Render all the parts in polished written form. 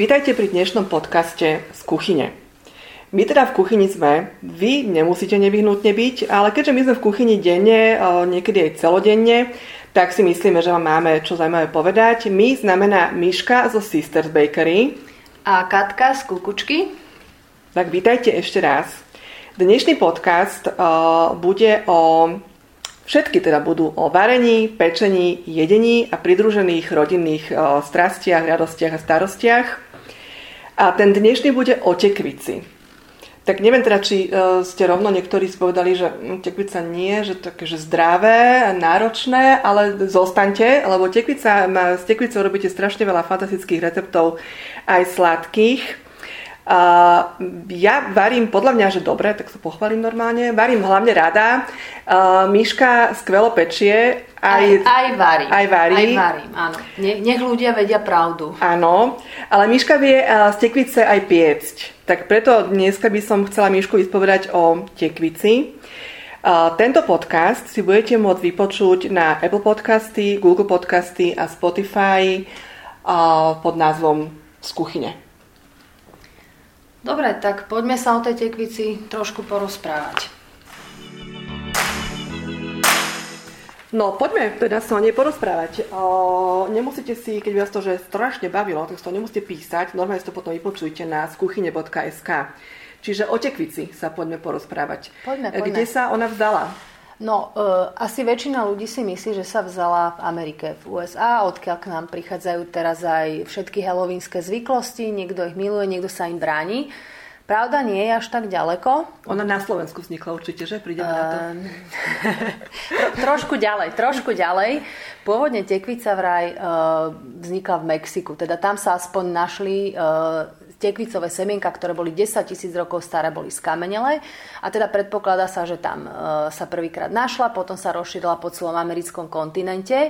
Vítajte pri dnešnom podcaste z kuchyne. My teda v kuchyni sme, vy nemusíte nevyhnutne byť, ale keďže my sme v kuchyni denne, niekedy aj celodenne, tak si myslíme, že vám máme čo zaujímavé povedať. My znamená Miška zo Sisters Bakery. A Katka z Kukučky. Tak vítajte ešte raz. Dnešný podcast bude o... Všetky teda budú o varení, pečení, jedení a pridružených rodinných strastiach, radostiach a starostiach. A ten dnešný bude o tekvici. Tak neviem teda, či ste rovno niektorí spovedali, že tekvica nie, že také že zdravé, náročné, ale zostaňte, lebo tekvica, s tekvicou robíte strašne veľa fantastických receptov, aj sladkých. Ja varím, podľa mňa, že dobre, tak sa pochválim normálne. Varím hlavne rada. Miška skvelo pečie. Aj varím, áno. Nech ľudia vedia pravdu. Áno, ale Miška vie z tekvice aj piecť. Tak preto dneska by som chcela Mišku vyspovedať o tekvici. Tento podcast si budete môcť vypočuť na Apple Podcasty, Google Podcasty a Spotify pod názvom Z kuchyne. Dobre, tak poďme sa o tej tekvici trošku porozprávať. No, poďme teda sa o nej porozprávať. Nemusíte si, keď vás to že strašne bavilo, tak si to nemusíte písať, normálne si to potom vypočujte na skuchyne.sk. Čiže o tekvici sa poďme porozprávať. Poďme. Kde sa ona vzdala? No, asi väčšina ľudí si myslí, že sa vzala v Amerike, v USA, odkiaľ k nám prichádzajú teraz aj všetky halloweenské zvyklosti, niekto ich miluje, niekto sa im bráni. Pravda nie je až tak ďaleko. Ona na Slovensku vznikla určite, že? Prídeme na to. trošku ďalej. Pôvodne tekvica vraj vznikla v Mexiku, teda tam sa aspoň našli... Tekvicové semienka, ktoré boli 10 000 rokov staré, boli skamenelé a teda predpokladá sa, že tam sa prvýkrát našla, potom sa rozšírila po celom americkom kontinente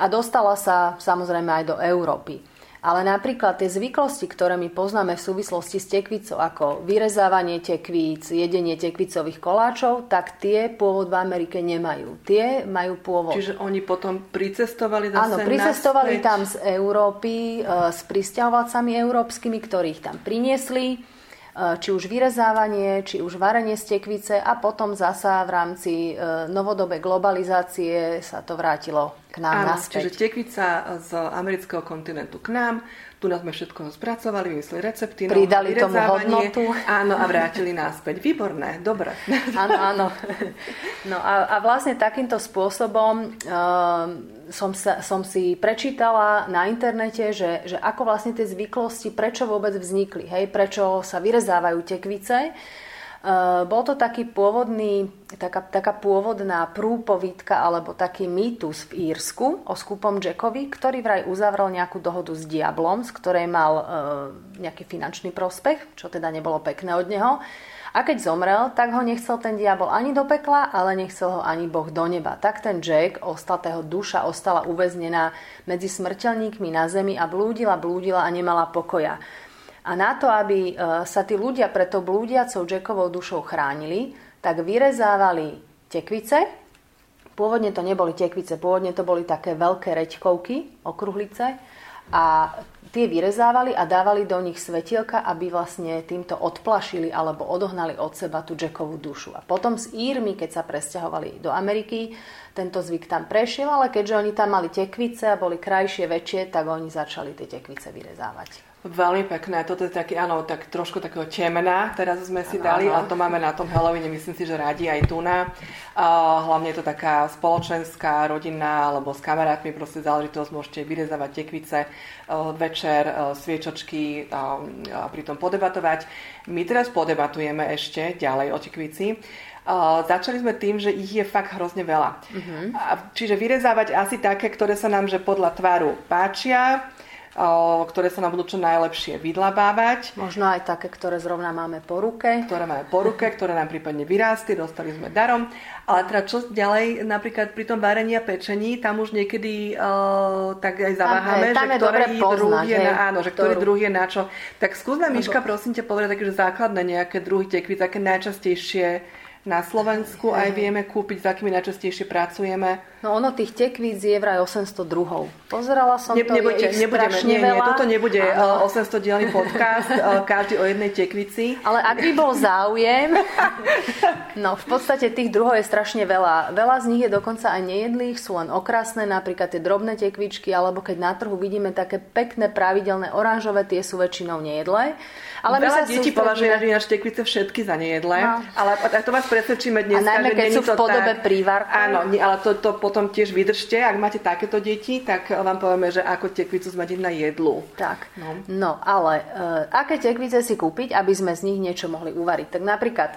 a dostala sa samozrejme aj do Európy. Ale napríklad tie zvyklosti, ktoré my poznáme v súvislosti s tekvicou, ako vyrezávanie tekvíc, jedenie tekvicových koláčov, tak tie pôvod v Amerike nemajú. Tie majú pôvod. Čiže oni potom pricestovali zase naspäť? Áno, pricestovali tam z Európy s prisťahovalcami európskymi, ktorých tam priniesli. Či už vyrezávanie, či už varenie z tekvice a potom zasa v rámci novodobej globalizácie sa to vrátilo k nám naspäť. Čiže tekvica z amerického kontinentu k nám, tu nás sme všetko spracovali, vymysleli recepty, pridali tomu hodnotu. Áno, a vrátili naspäť. Výborné, dobre. Áno. No a vlastne takýmto spôsobom som si prečítala na internete, že ako vlastne tie zvyklosti, prečo vôbec vznikli, hej, prečo sa vyrezávajú tekvice. Bol to taký taká pôvodná prúpovídka alebo taký mýtus v Írsku o skupom Jackovi, ktorý vraj uzavrel nejakú dohodu s diablom, z ktorej mal nejaký finančný prospech, čo teda nebolo pekné od neho. A keď zomrel, tak ho nechcel ten diabol ani do pekla, ale nechcel ho ani Boh do neba. Tak ten Jack, jeho duša, ostala uväznená medzi smrteľníkmi na zemi a blúdila a nemala pokoja. A na to, aby sa tí ľudia pred tou blúdiacou Jackovou dušou chránili, tak vyrezávali tekvice. Pôvodne to neboli tekvice, pôvodne to boli také veľké reďkovky, okruhlice. A tie vyrezávali a dávali do nich svetielka, aby vlastne týmto odplašili alebo odohnali od seba tú Jackovú dušu. A potom s Írmi, keď sa presťahovali do Ameriky, tento zvyk tam prešiel, ale keďže oni tam mali tekvice a boli krajšie, väčšie, tak oni začali tie tekvice vyrezávať. Veľmi pekné, toto je taký, áno, tak trošku takého temena, teraz sme si dali a to máme na tom Halloweene, myslím si, že radi aj tu na. Hlavne je to taká spoločenská, rodinná, alebo s kamarátmi, proste záležitosť, môžete vyrezávať tekvice večer, sviečočky a pritom podebatovať. My teraz podebatujeme ešte ďalej o tekvici. Začali sme tým, že ich je fakt hrozne veľa. Mm-hmm. Čiže vyrezávať asi také, ktoré sa nám že podľa tvaru páčia, ktoré sa nám budú čo najlepšie vydlabávať. Možno aj také, ktoré zrovna máme po ruke. Ktoré nám prípadne vyrástli, dostali sme darom. Ale teda čo ďalej, napríklad pri tom varení a pečení, tam už niekedy tak aj zaváhame, že ktorý druh je na čo. Tak skúsme, Miška, prosím ťa povedať také, že základné nejaké druhy tekvíc, také najčastejšie na Slovensku aj vieme kúpiť, s akými najčastejšie pracujeme. No ono tých tekvíc je vraj 800 druhov. Pozerala som nebudeme, toto nebude 800 dielny podcast, každý o jednej tekvici. Ale ak by bol záujem, no v podstate tých druhov je strašne veľa. Veľa z nich je dokonca aj nejedlých, sú len okrasné, napríklad tie drobné tekvičky, alebo keď na trhu vidíme také pekné pravidelné oranžové, tie sú väčšinou nejedlé. Ale veľa detí považujú naše tekvice všetky za nejedlé, no. Ale to vás presvedčíme dneska, a najmä, keď sú v podobe prívarku. Áno, ale to potom tiež vydržte. Ak máte takéto deti, tak vám povieme, že ako tekvicu zmeniť na jedlu. Tak. No ale aké tekvice si kúpiť, aby sme z nich niečo mohli uvariť? Tak napríklad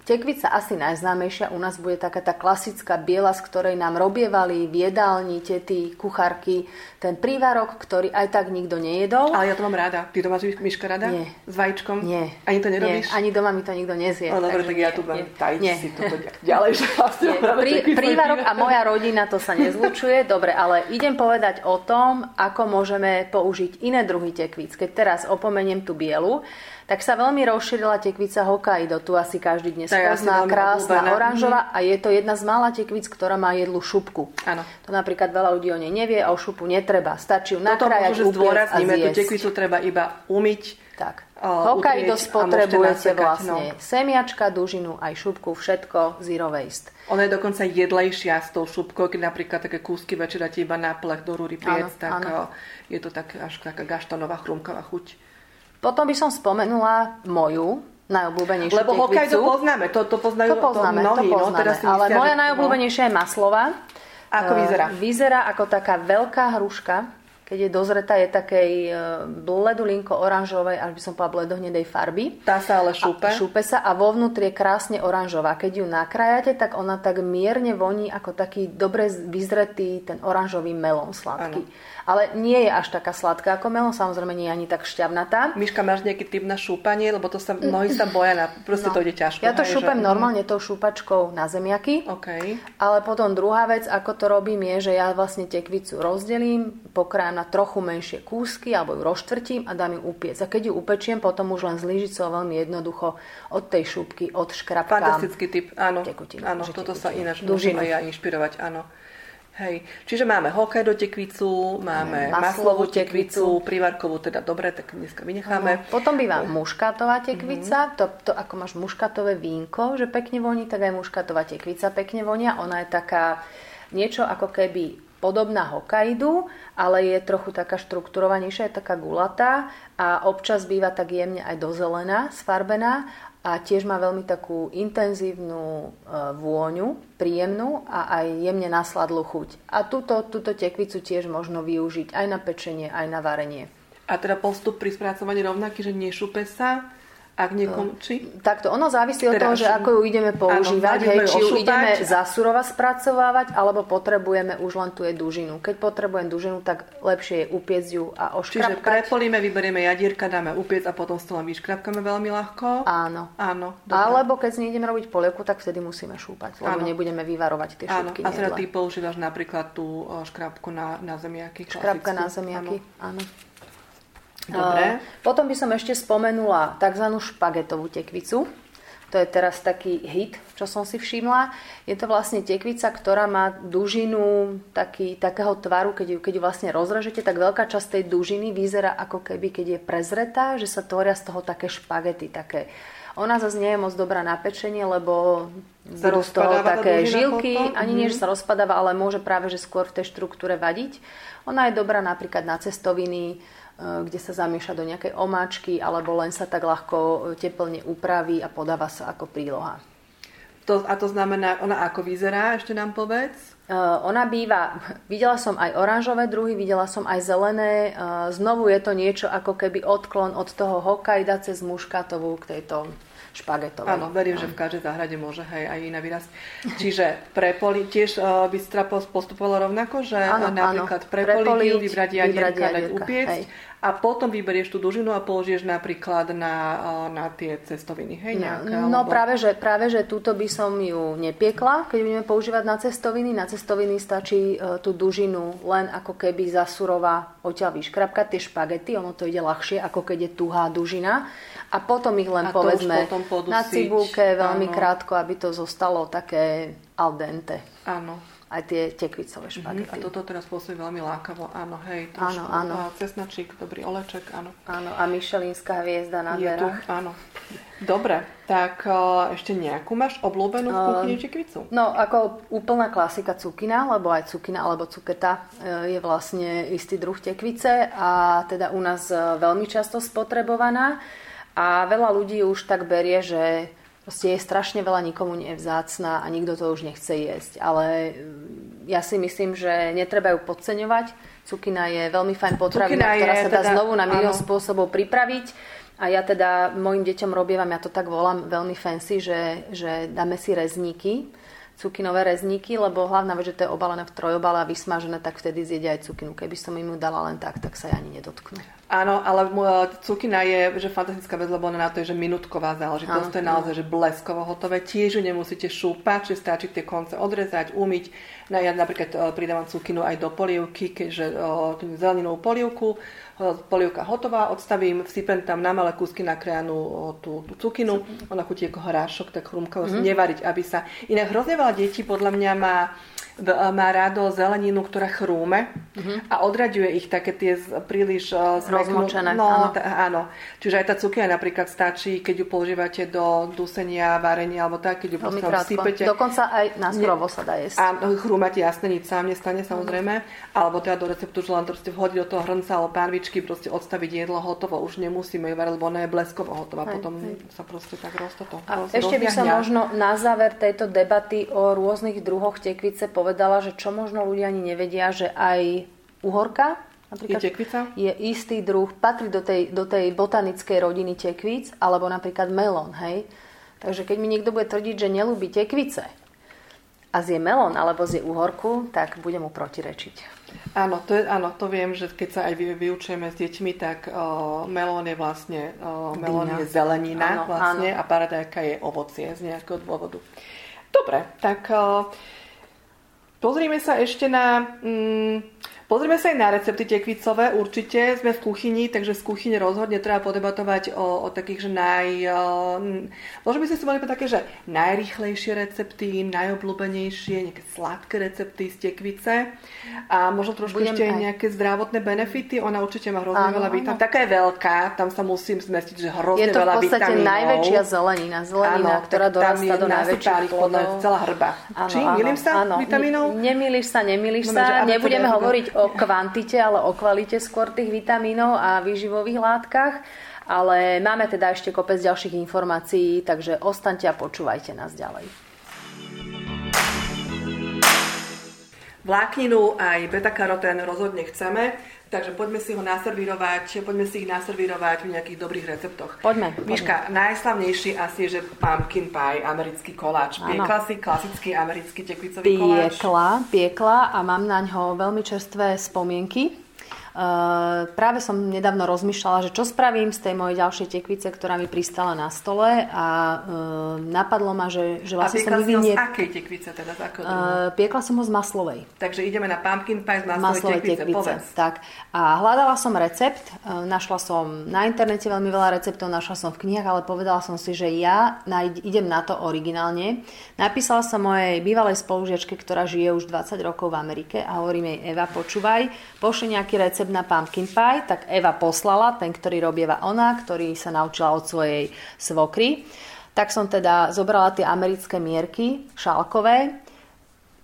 tekvica asi najznámejšia u nás bude taká tá klasická biela, z ktorej nám robievali v jedálni tety, kuchárky, ten prívarok, ktorý aj tak nikto nejedol. Ale ja to mám rada. Ty to máš, Miška, rada? Nie. S vajíčkom? Nie. Ani to nerobíš? Nie. Ani doma mi to nikto nezje. No dobre, tak ja tu budem tajiť si toto ďalej. Že vlastne prívarok a moja rodina, to sa nezlučuje. Dobre, ale idem povedať o tom, ako môžeme použiť iné druhy tekvíc. Keď teraz opomeniem tú bielu, tak sa veľmi rozšírila tekvica Hokkaido. Tu asi každý dnes pozná, krásna, oranžová, a je to jedna z mála tekvíc, ktorá má jedlu šupku. Áno. To napríklad veľa ľudí o nej nevie a o šupu netreba. Stačí ju nakrájať, upiec a zjesť. Tú tekvicu treba iba umyť. Tak. Hokkaido spotrebujete vlastne semiačka, dužinu, aj šupku, všetko zero waste. Ona je dokonca jedlejšia s tou šupkou, keď napríklad také kúsky večer dáte iba na plech do rúry piec, tak áno. Je to tak až taká gaštanová, chrumkavá chuť. Potom by som spomenula moju najobľúbenejšiu tekvicu. Lebo Hokkaido poznáme, to poznáme, ale moja najobľúbenejšia je maslová. Ako vyzerá? Vyzerá ako taká veľká hruška, keď je dozretá, je takej bledulinko-oranžovej, až by som povedala bledohnedej farby. Tá sa ale šúpe. Šúpe sa a vo vnútri je krásne oranžová. Keď ju nakrájate, tak ona tak mierne voní ako taký dobre vyzretý ten oranžový melón sladký. Ano. Ale nie je až taká sladká ako melón, samozrejme nie je ani tak šťavnatá. Miška, máš nejaký typ na šúpanie? Lebo to sa, mnohí sa boja, proste to ide ťažko. Ja to šúpem normálne tou šúpačkou na zemiaky. Okay. Ale potom druhá vec, ako to robím, je, že ja vlastne tekvicu rozdelím, pokrájam na trochu menšie kúsky, alebo ju rozštvrtím a dám ju upiec. A keď ju upečiem, potom už len s lyžicou veľmi jednoducho od tej šupky odškrapkám. Fantastický typ, áno. Tekutiny, áno, toto tekutiny. Sa ináč môžeme ja inšpirovať, áno. Hej. Čiže máme Hokkaido tekvicu, máme maslovú tekvicu, prívarkovú teda dobre, tak dneska vynecháme. Ano. Potom býva muškátová tekvica, to ako máš muškátové vínko, že pekne voní, tak aj muškátová tekvica pekne vonia. Ona je taká niečo ako keby podobná Hokkaidu, ale je trochu taká štrukturovanejšia, je taká gulatá a občas býva tak jemne aj dozelená, sfarbená a tiež má veľmi takú intenzívnu vôňu, príjemnú a aj jemne nasladlú chuť. A túto tekvicu tiež možno využiť aj na pečenie, aj na varenie. A teda postup pri spracovaní rovnaký, že nešupe sa? Ak niekomu, či? Takto, ono závisí od toho, že ako ju ideme používať, áno, hej, či ju ideme zasurova spracovávať, alebo potrebujeme už len tú jej dužinu. Keď potrebujem dužinu, tak lepšie je upiec ju a oškrapkať. Čiže prepolíme, vyberieme jadierka, dáme upiec a potom s toho vyškrapkáme veľmi ľahko. Áno. Dobre. Alebo keď si nejdeme robiť polievku, tak vtedy musíme šúpať, lebo nebudeme vyvarovať tie šupky. A teda ty používaš napríklad tú škrapku na zemiaky. Škrapka na zemiaky, áno. Dobre. Potom by som ešte spomenula tzv. Špagetovú tekvicu. To je teraz taký hit, čo som si všimla. Je to vlastne tekvica, ktorá má dužinu takého tvaru, keď ju vlastne rozrežete, tak veľká časť tej dužiny vyzerá ako keby, keď je prezretá, že sa tvoria z toho také špagety. Také. Ona zase nie je moc dobrá na pečenie, lebo budú z toho také žilky. Ani nie, že sa rozpadáva, ale môže práve že skôr v tej štruktúre vadiť. Ona je dobrá napríklad na cestoviny, kde sa zamieša do nejakej omáčky alebo len sa tak ľahko teplne upraví a podáva sa ako príloha. To znamená, ona ako vyzerá? Ešte nám povedz. Ona býva, videla som aj oranžové druhy, videla som aj zelené. Znovu je to niečo ako keby odklon od toho Hokkaida cez muškátovú k tejto špagetovej. Áno, verím, že v každej záhrade môže aj iná vyrásť. Čiže prepoli, tiež by postupovalo rovnako, že áno, napríklad prepoliť, vybrať jadierka, dať upiecť. a potom vyberieš tú dužinu a položíš napríklad na tie cestoviny. Hej, nejaké, no alebo... práve, že túto by som ju nepiekla, keď budeme používať na cestoviny. Na cestoviny stačí tú dužinu len ako keby zasurová oťaľ vyškrapkať tie špagety, ono to ide ľahšie, ako keď je tuhá dužina. A potom ich len povedzme na cibulke veľmi krátko, aby to zostalo také al dente. Áno. Aj tie tekvicové špagety. A toto teraz pôsobí veľmi lákavo. Áno, hej. Trošku, áno, áno. Cesnačík, dobrý oleček, áno. Áno, a Michelinská hviezda na dverách. Áno. Dobre, tak ešte nejakú máš obľúbenú v kuchyni tekvicu? No, ako úplná klasika cukina, lebo aj cukina alebo cuketa je vlastne istý druh tekvice a teda u nás veľmi často spotrebovaná. A veľa ľudí už tak berie, že proste je strašne veľa, nikomu nevzácna a nikto to už nechce jesť. Ale ja si myslím, že netreba ju podceňovať. Cukina je veľmi fajn potravina, ktorá sa dá znovu na milión spôsobov pripraviť. A ja teda mojim deťom robievam, ja to tak volám veľmi fancy, že dáme si rezníky, cukinové rezníky, lebo hlavná vec, že to je obalené v trojobale a vysmažené, tak vtedy zjedia aj cukinu. Keby som im ju dala len tak sa ja ani nedotknú. Áno, ale cukina je že fantastická vec, lebo ona na to je že minutková záležitosť. To je naozaj že bleskovo hotové. Tiež ju nemusíte šúpať, čiže stačí tie konce odrezať, umyť. No, ja napríklad pridávam cukinu aj do polievky, keďže zeleninovú polievku, polievka hotová, odstavím, vsypem tam na malé kúsky nakrájanú tú cukinu. Ona chutí ako hrášok, tak chrumkavosť, nevariť, aby sa... Inak hrozne veľa detí podľa mňa má rádo zeleninu, ktorá chrúme a odraďuje ich také tie príliš rozmočené. No, áno. Čiže aj tá cukina napríklad stačí, keď ju používate do dusenia, varenia alebo tak, keď ju proste vsypete. Dokonca aj na surovo sa dá jesť. A chrúmate, jasne, nič sám nestane samozrejme, alebo teda do receptu, že len vhodiť do toho hrnca alebo pánvičky, proste odstaviť jedlo, hotovo, už nemusíme ju variť, lebo ona je bleskovo hotová, potom sa proste tak roztoto. Ešte by som možno na záver tejto debaty o rôznych druhoch tekvice povedala, že čo možno ľudia ani nevedia, že aj uhorka napríklad je istý druh, patrí do tej botanickej rodiny tekvíc, alebo napríklad melón, hej. Takže keď mi niekto bude tvrdiť, že neľúbi tekvice a zje melón alebo zje uhorku, tak budem mu protirečiť. Áno, to viem, že keď sa aj vyučujeme s deťmi, tak melón je vlastne melón je zelenina, áno, vlastne, áno. A paradajka je ovocie z nejakého dôvodu. Dobre, tak... Pozrime sa ešte na... Pozrime sa aj na recepty tekvicové, určite. Sme v kuchyni, takže z kuchyne rozhodne treba podebatovať o takých, že Možno by sme si mali také, že najrýchlejšie recepty, najobľúbenejšie, nejaké sladké recepty z tekvice. A možno trošku ešte nejaké zdravotné benefity. Ona určite má hrozne veľa vitamínov. Taká je veľká, tam sa musím zmestiť, že hrozne veľa vitamínov. Je to v podstate najväčšia zelenina, ktorá dorastá do najväčších plodov. Celá hrba. Či? Milím sa vitamínov? Nemýliš sa. Nebudeme hovoriť o kvantite, ale o kvalite skôr tých vitamínov a výživových látkach. Ale máme teda ešte kopec ďalších informácií, takže ostaňte a počúvajte nás ďalej. Vlákninu aj beta-karotén rozhodne chceme, takže poďme si ich naservírovať v nejakých dobrých receptoch. Poďme. Miška, najslavnejší asi je, že pumpkin pie, americký koláč. Piekla si klasický americký tekvicový koláč? Piekla a mám na ňo veľmi čerstvé spomienky. Práve som nedávno rozmýšľala, že čo spravím z tej mojej ďalšej tekvice, ktorá mi pristala na stole a napadlo ma, že vlastne som vyvinie... A piekla som ho z akej tekvice teda? Piekla som ho z maslovej. Takže ideme na pumpkin pie z maslovej tekvice. Tak. A hľadala som recept, našla som na internete veľmi veľa receptov, našla som v knihách, ale povedala som si, že ja idem na to originálne. Napísala som mojej bývalej spolužiačke, ktorá žije už 20 rokov v Amerike a hovorím jej, Eva, počúvaj, pošli nejaký recept na pumpkin pie, tak Eva poslala, ten, ktorý robieva ona, ktorý sa naučila od svojej svokry. Tak som teda zobrala tie americké mierky, šálkové,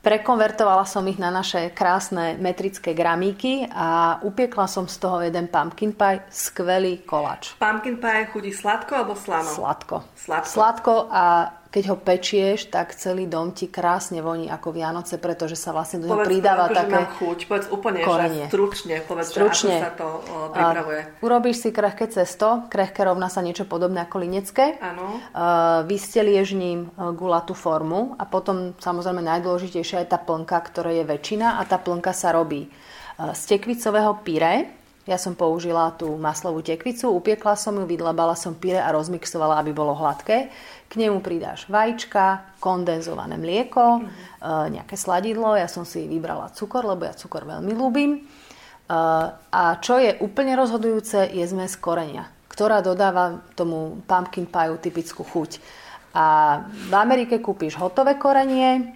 prekonvertovala som ich na naše krásne metrické gramíky a upiekla som z toho jeden pumpkin pie, skvelý koláč. Pumpkin pie chutí sladko alebo slano? Sladko. Sladko a keď ho pečieš, tak celý dom ti krásne voní ako Vianoce, pretože sa vlastne do neho pridáva také korenie. Stručne, ako sa to pripravuje. Urobíš si krehké cesto, krehké rovná sa niečo podobné ako linecké. Áno. Vystelieš ním gulatú formu a potom samozrejme najdôležitejšia je tá plnka, ktorá je väčšina a tá plnka sa robí z tekvicového pyré, Ja som použila tú maslovú tekvicu, upiekla som ju, vydlabala som pyré a rozmixovala, aby bolo hladké. K nemu pridáš vajíčka, kondenzované mlieko, nejaké sladidlo. Ja som si vybrala cukor, lebo ja cukor veľmi ľúbim. A čo je úplne rozhodujúce, je zmes korenia, ktorá dodáva tomu pumpkin pie typickú chuť. A v Amerike kúpiš hotové korenie.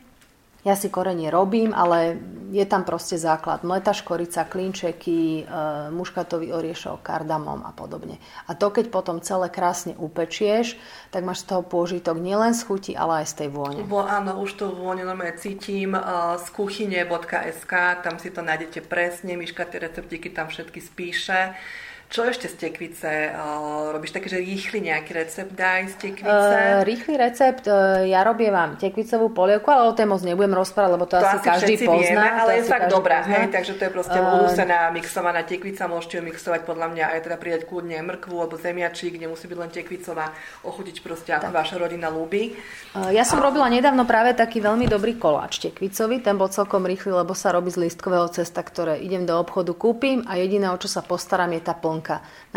Ja si korenie robím, ale je tam proste základ. Mletá škorica, klinčeky, muškatový oriešok, kardamom a podobne. A to, keď potom celé krásne upečieš, tak máš z toho pôžitok nielen z chuti, ale aj z tej vône. Áno, už tú vôňu normálne cítim. Z kuchyne.sk, tam si to nájdete presne. Miška tie receptíky tam všetky spíše. Čo ešte z tekvice? Robíš také, že rýchly nejaký recept daj z tekvice? Rýchly recept, ja robievam tekvicovú polievku, ale o tej moc nebudem rozprávať, lebo to asi každý pozná. Vieme, ale je fakt dobrá, hej, takže to je proste udusená, mixovaná tekvica, môžete ju mixovať podľa mňa aj teda pridať kľudne mrkvu alebo zemiačík, nemusí byť len tekvicová, ochutiť proste ako vaša rodina ľúbi. Ja som robila nedávno práve taký veľmi dobrý koláč tekvicový, ten bol celkom rýchly, lebo sa robí z lístkového cesta, ktoré idem do obchodu, kúpim a jediné, o čo sa postaram, je tá plnka.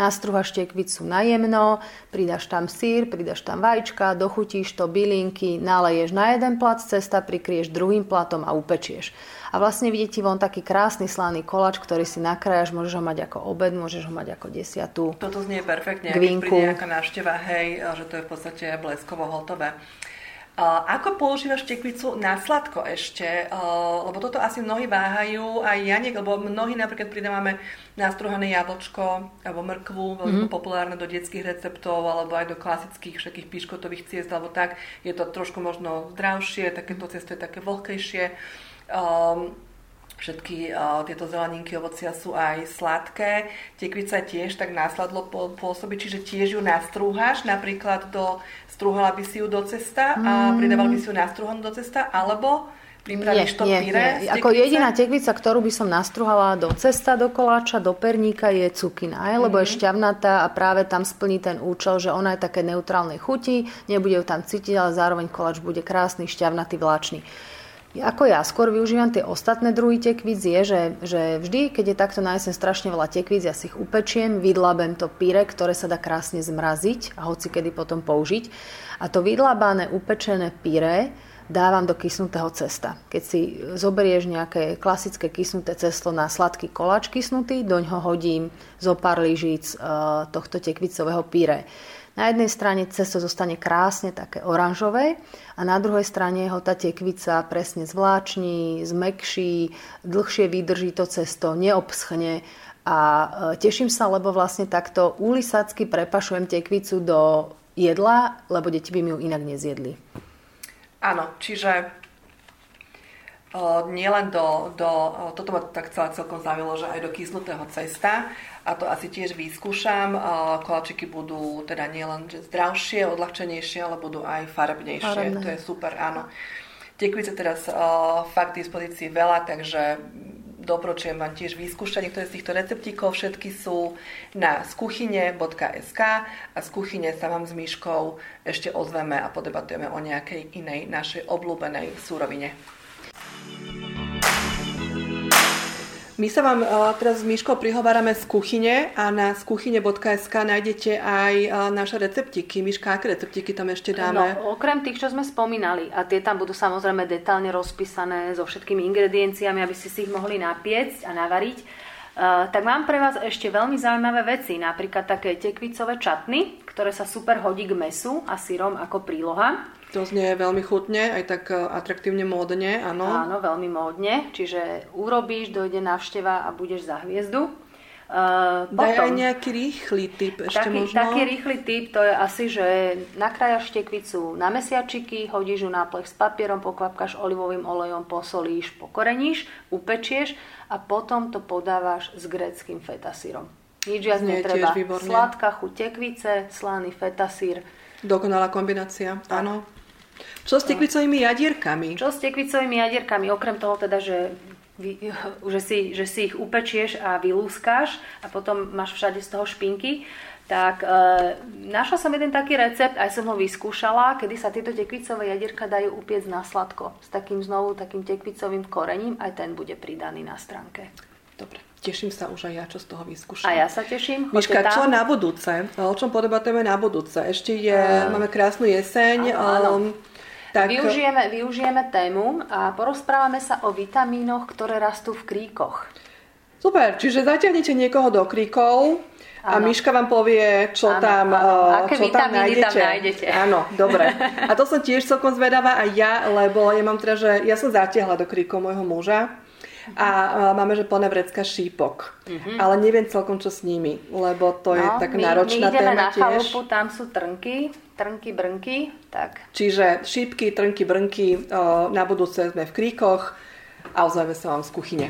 Nastruhaš tekvicu na jemno, pridáš tam syr, pridáš tam vajíčka, dochutíš to, bylinky, naleješ na jeden plát cesta, prikrieš druhým plátom a upečieš. A vlastne vidíte von taký krásny slaný koláč, ktorý si nakrájaš, môžeš ho mať ako obed, môžeš ho mať ako desiatu. Toto znie perfektne, keď príde nejaká návšteva, hej, že to je v podstate bleskovo hotové. Ako používaš tekvicu na sladko ešte? Lebo toto asi mnohí váhajú, aj ja nie, lebo mnohí napríklad pridávame nastruhané jablčko alebo mrkvu, veľmi populárne do detských receptov alebo aj do klasických všetkých piškotových ciest alebo tak. Je to trošku možno zdravšie, takéto ciesto je také vlhkejšie. Všetky tieto zeleninky, ovocia sú aj sladké. Tekvica tiež tak násladlo pôsobí, čiže tiež ju nastrúhaš, napríklad strúhala by si ju do cesta a pridával by si ju nastrúhanú do cesta, alebo pripravíš to pyré. Ako jediná tekvica, ktorú by som nastruhala do cesta, do koláča, do perníka, je cukyna, lebo je šťavnatá a práve tam splní ten účel, že ona je také neutrálnej chuti, nebude ju tam cítiť, ale zároveň koláč bude krásny, šťavnatý, vláčny. Ako ja skôr využívam tie ostatné druhy tekvíc je, že vždy, keď je takto na jeseň strašne veľa tekvíc, ja si ich upečiem, vydlabem to pyré, ktoré sa dá krásne zmraziť a hocikedy potom použiť. A to vydlabané, upečené pyré dávam do kysnutého cesta. Keď si zoberieš nejaké klasické kysnuté cesto na sladký koláč kysnutý, doňho hodím zo pár lyžíc tohto tekvicového pyré. Na jednej strane cesto zostane krásne také oranžové a na druhej strane ho tá tekvica presne zvláční, zmekší, dlhšie vydrží to cesto, neobschne a teším sa, lebo vlastne takto úlisacky prepašujem tekvicu do jedla, lebo deti by mi ju inak nezjedli. Áno, čiže nielen toto ma tak celkom zaujímalo, že aj do kyslutého cesta a to asi tiež vyskúšam. Koláčiky budú teda nielen zdravšie, odľahčenejšie, ale budú aj farebnejšie. Farebné. To je super, áno. Tekvice teraz fakt v dispozícii veľa, takže doporučujem vám tiež vyskúšať niektoré z týchto receptíkov. Všetky sú na skuchyne.sk a z kuchyne sa vám s Myškou ešte ozveme a podebatujeme o nejakej inej našej obľúbenej súrovine. My sa vám teraz s Myškou prihovárame z kuchyne a na skuchyne.sk nájdete aj naše receptíky. Myška, aké receptíky tam ešte dáme? No, okrem tých, čo sme spomínali, a tie tam budú samozrejme detailne rozpísané so všetkými ingredienciami, aby ste si ich mohli napiecť a navariť, tak mám pre vás ešte veľmi zaujímavé veci, napríklad také tekvicové čatny, ktoré sa super hodí k mesu a syrom ako príloha. To znie veľmi chutne, aj tak atraktívne módne, áno. Áno, veľmi módne, čiže urobíš, dojde návšteva a budeš za hviezdu. Daj aj nejaký rýchly tip ešte možno. Taký rýchly tip to je asi, že nakrájaš tekvicu na mesiačiky, hodíš ju na plech s papierom, pokvapkáš olivovým olejom, posolíš, pokoreníš, upečieš a potom to podávaš s gréckym fetasírom. Nič viac netreba. Sladká chuť tekvice, slaný fetasír. Dokonalá kombinácia, áno. Čo s tekvicovými jadierkami? Okrem toho teda, že si ich upečieš a vylúskáš a potom máš všade z toho špinky, tak našla som jeden taký recept, aj som ho vyskúšala, kedy sa tieto tekvicové jadierka dajú upiecť na sladko. S takým tekvicovým korením, aj ten bude pridaný na stránke. Dobre. teším sa už aj ja, čo z toho vyskúšam. A ja sa teším. Miška, čo na budúce? O čom podebatujeme na budúce? Ešte je, máme krásnu jeseň. Áno. Tak... Využijeme tému a porozprávame sa o vitamínoch, ktoré rastú v kríkoch. Super, čiže zatiahnete niekoho do kríkov a Miška vám povie, čo aké vitamíny tam nájdete. Áno, dobre. A to som tiež celkom zvedavá aj ja, lebo ja mám teda, že ja som zatiahla do kríkov môjho muža a máme, že plné vrecka šípok. Mm-hmm. Ale neviem celkom, čo s nimi, lebo to je tak náročná téma tiež. My ideme na chalupu, tam sú trnky, brnky, tak. Čiže šípky, trnky, brnky, na budúce sme v kríkoch a ozveme sa vám z kuchyne.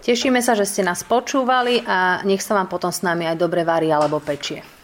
Tešíme sa, že ste nás počúvali a nech sa vám potom s nami aj dobre varí alebo pečie.